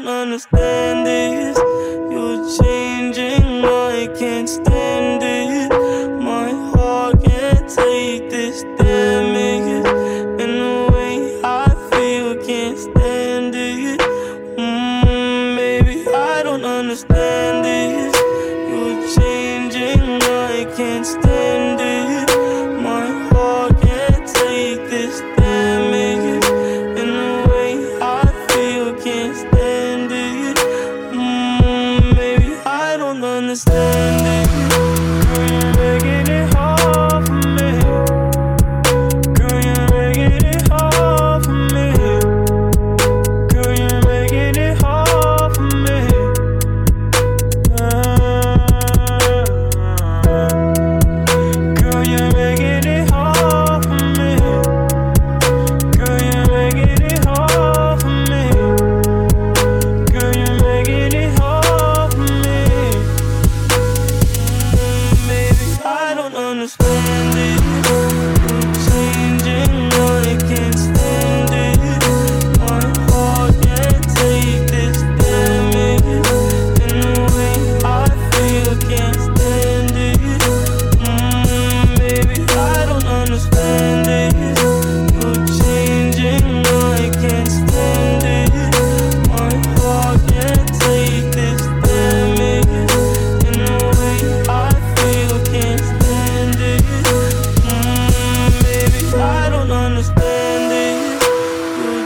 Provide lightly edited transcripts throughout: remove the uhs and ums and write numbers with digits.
don't understand this. You're changing, I can't stand it. My heart can't take this damage. And the way I feel, can't stand it. Baby, I don't understand this. You're changing, I can't stand it. My heart can't take this damage. And the way I feel, can't stand it. Baby, I don't understand it. You're making it hard for me. Girl, you're making it hard for me. Girl, you're making it hard for me. Girl, you're making it hard for me. Girl, you're making it hard for me. Girl, you're making it hard for me. Baby, I don't understand it. You're changing, I can't stand it. My heart can't take this damage. And the way I feel, can't stand it. Baby, I don't understand this. You're changing, I can't stand it. My heart can't take this damage. And the way I feel, can't stand it. Baby, I don't understand it. You're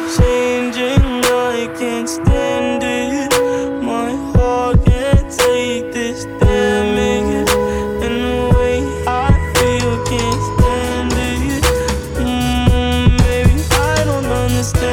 changing, I can't stand it. My heart can't take this damage. And the way I feel, can't stand it. Baby, I don't understand it.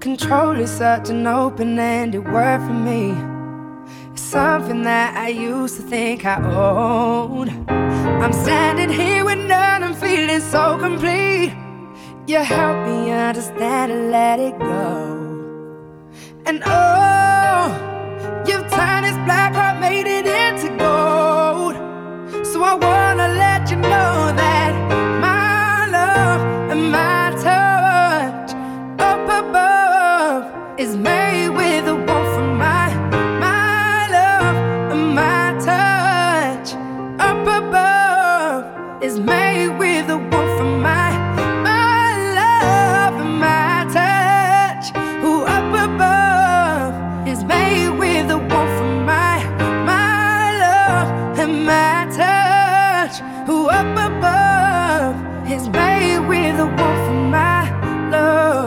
Control is such an open-ended word for me. It's something that I used to think I owned. I'm standing here with none, I'm feeling so complete. You help me understand and let it go. And oh, you've turned this black heart, made it into gold. So I wanna let you know that my love and my touch up above is made with a warmth from my love and my touch. Up above is made with a warmth from my love and my touch. Who up above is made with a warmth from my love and my touch. Who up above is made with a warmth from my love.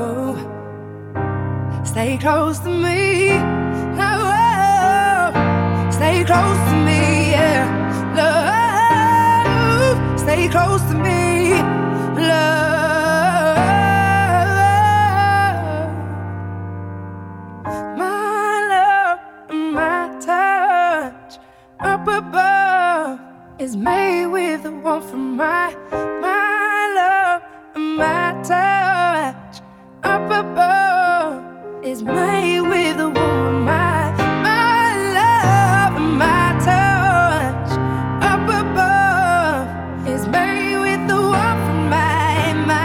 Stay close to me, love. Stay close to me, yeah, love. Stay close to me, love and my touch up above is made with the one from my love and my touch up above. Is made with the woman, my love and my touch. Up above is made with the woman, my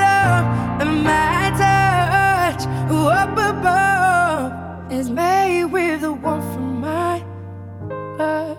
love and my touch. Up above is made with the one from my love.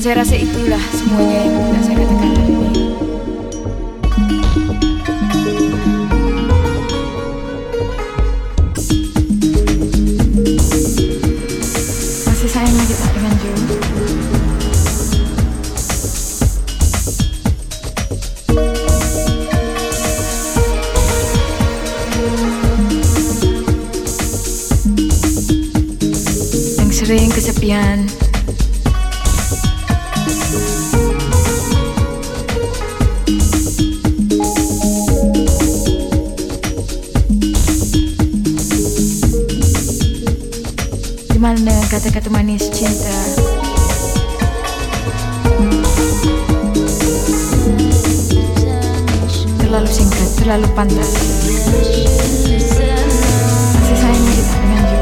Saya rasa itulah semuanya yang nak saya katakan hari ini. Masih sayangnya kita dengan Joe. Yang sering kesepian, mana kata-kata manis cinta terlalu singkat, terlalu pantas. Masih sayang kita dengan Joe.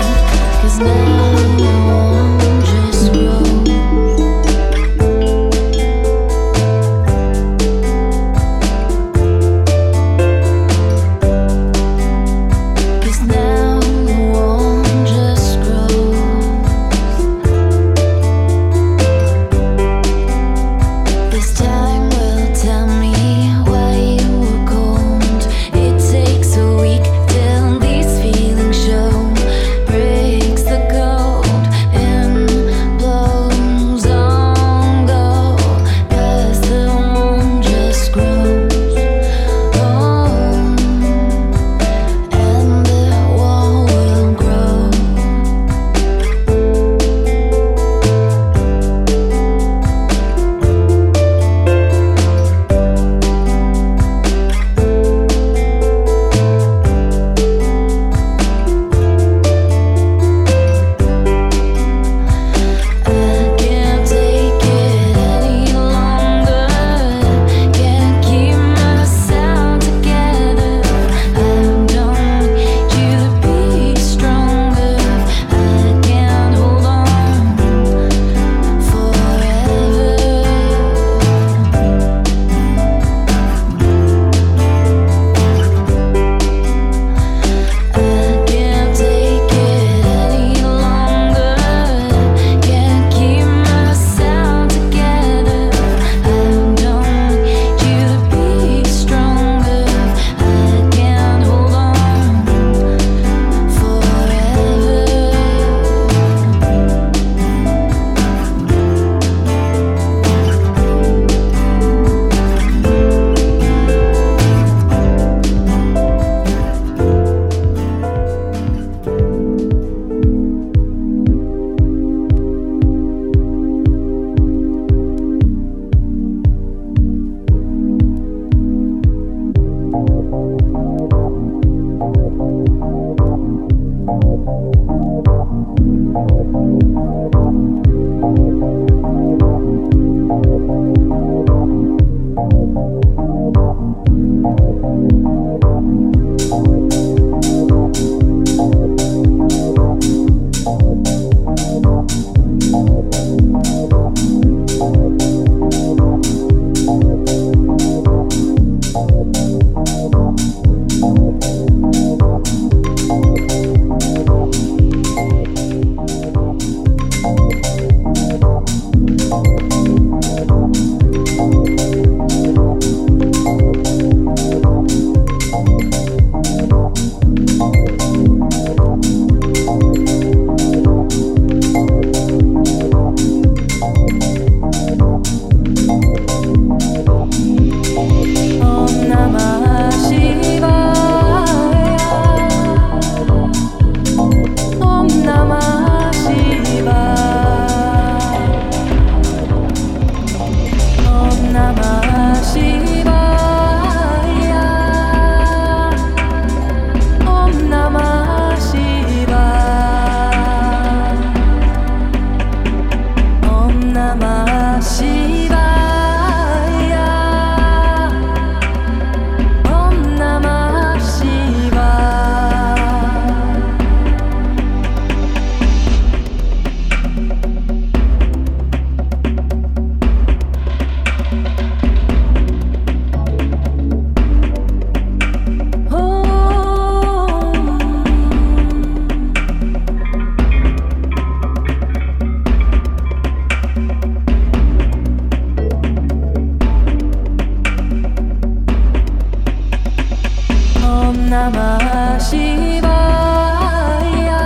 Namah Shivaya.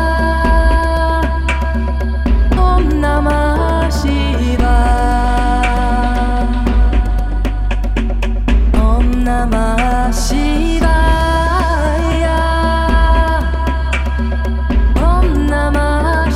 Om Namah Shivaya. Om Namah Shivaya. Om Namah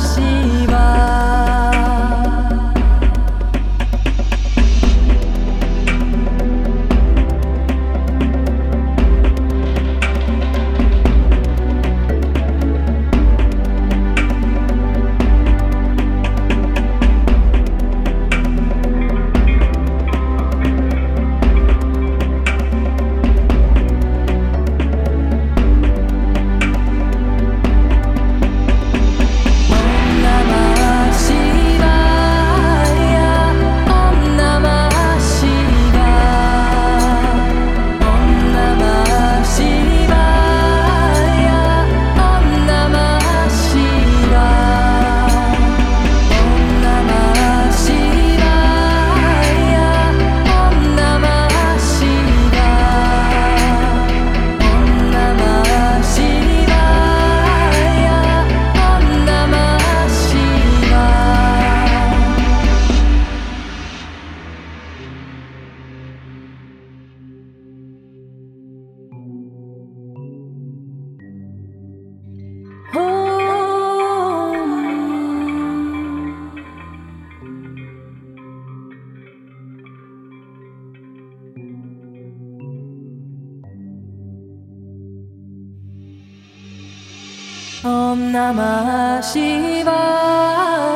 Om Namah Shivaya.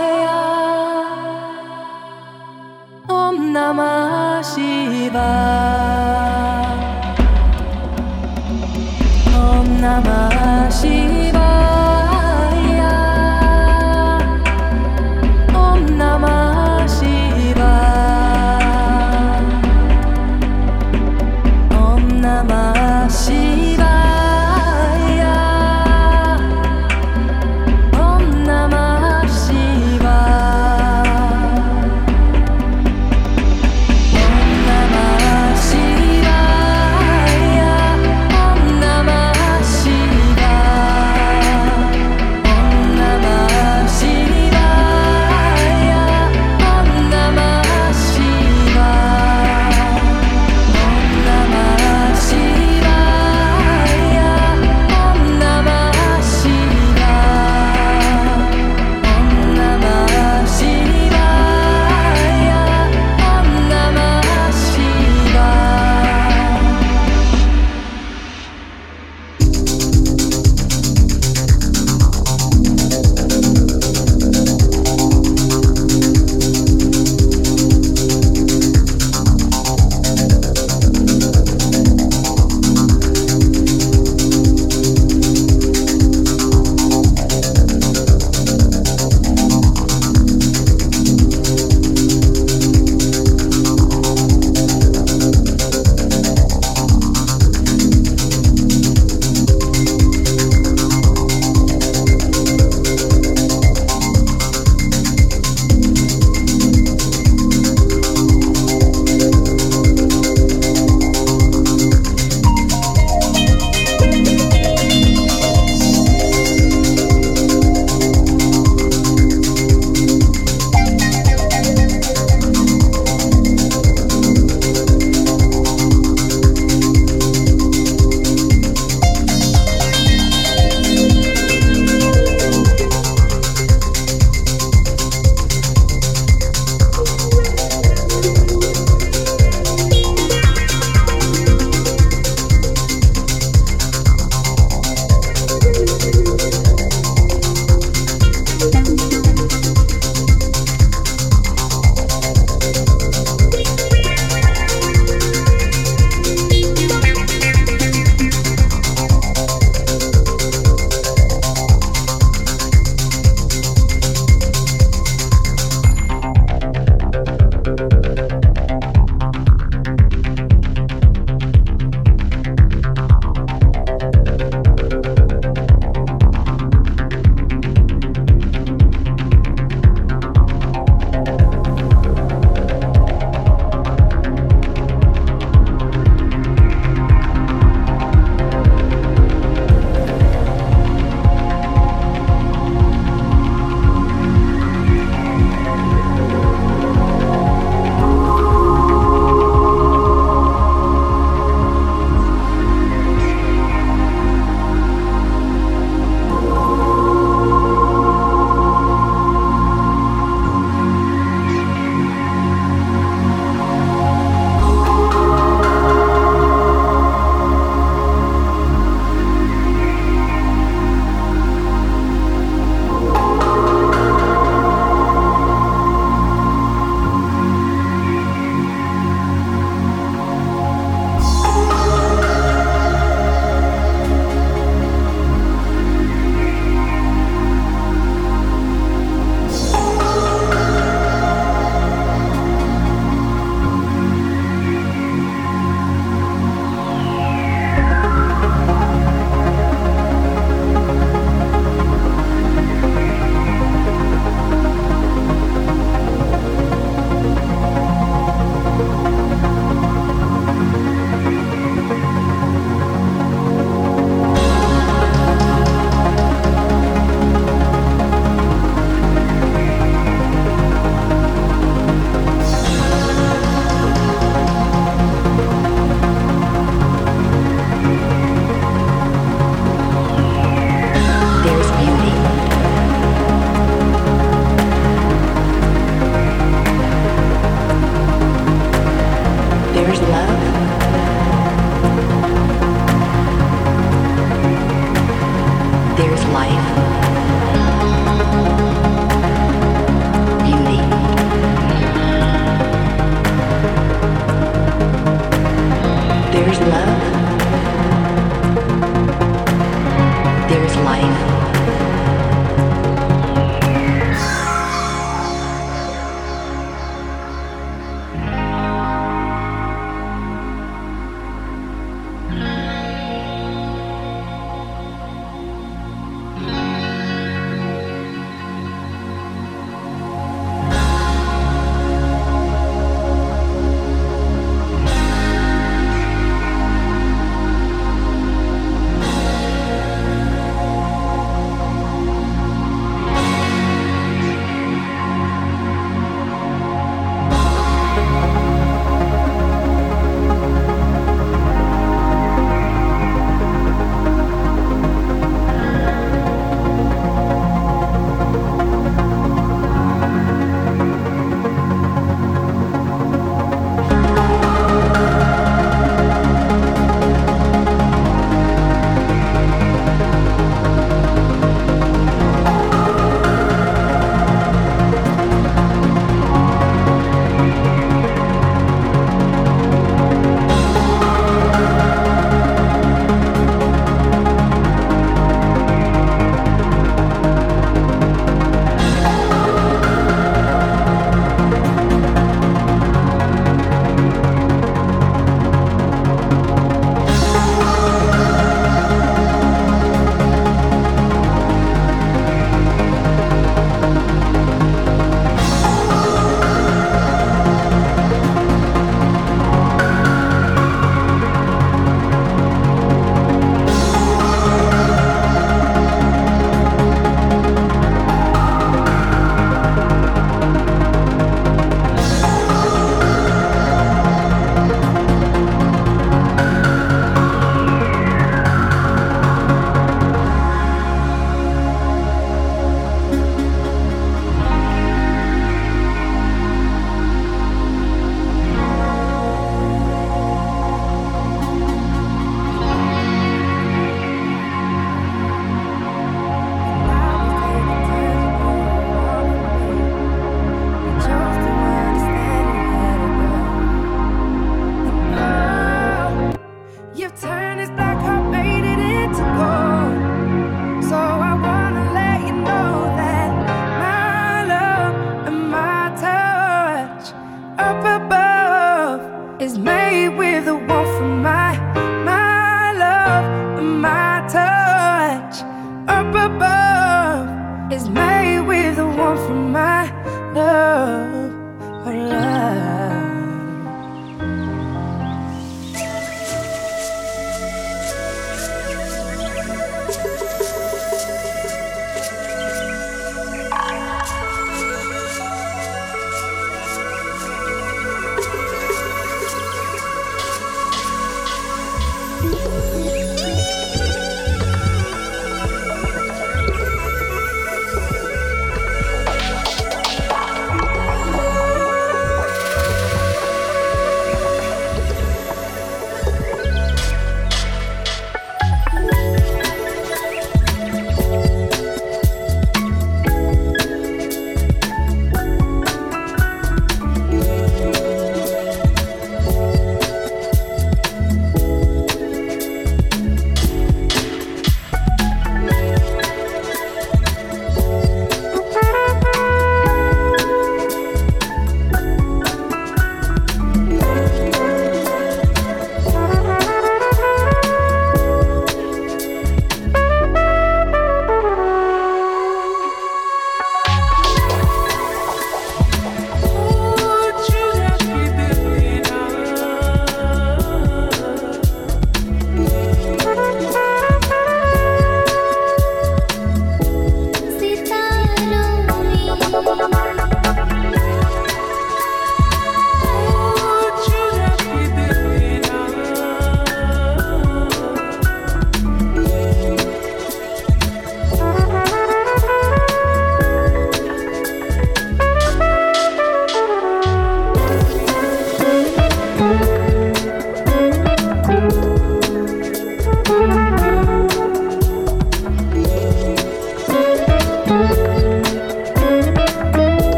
Om Namah Shivaya. Om Namah Shivaya. Om Namah Shivaya. Om Namah Shivaya.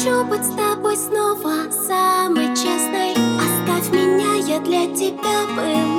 хочу быть с тобой снова самой честной. Оставь меня, я для тебя был.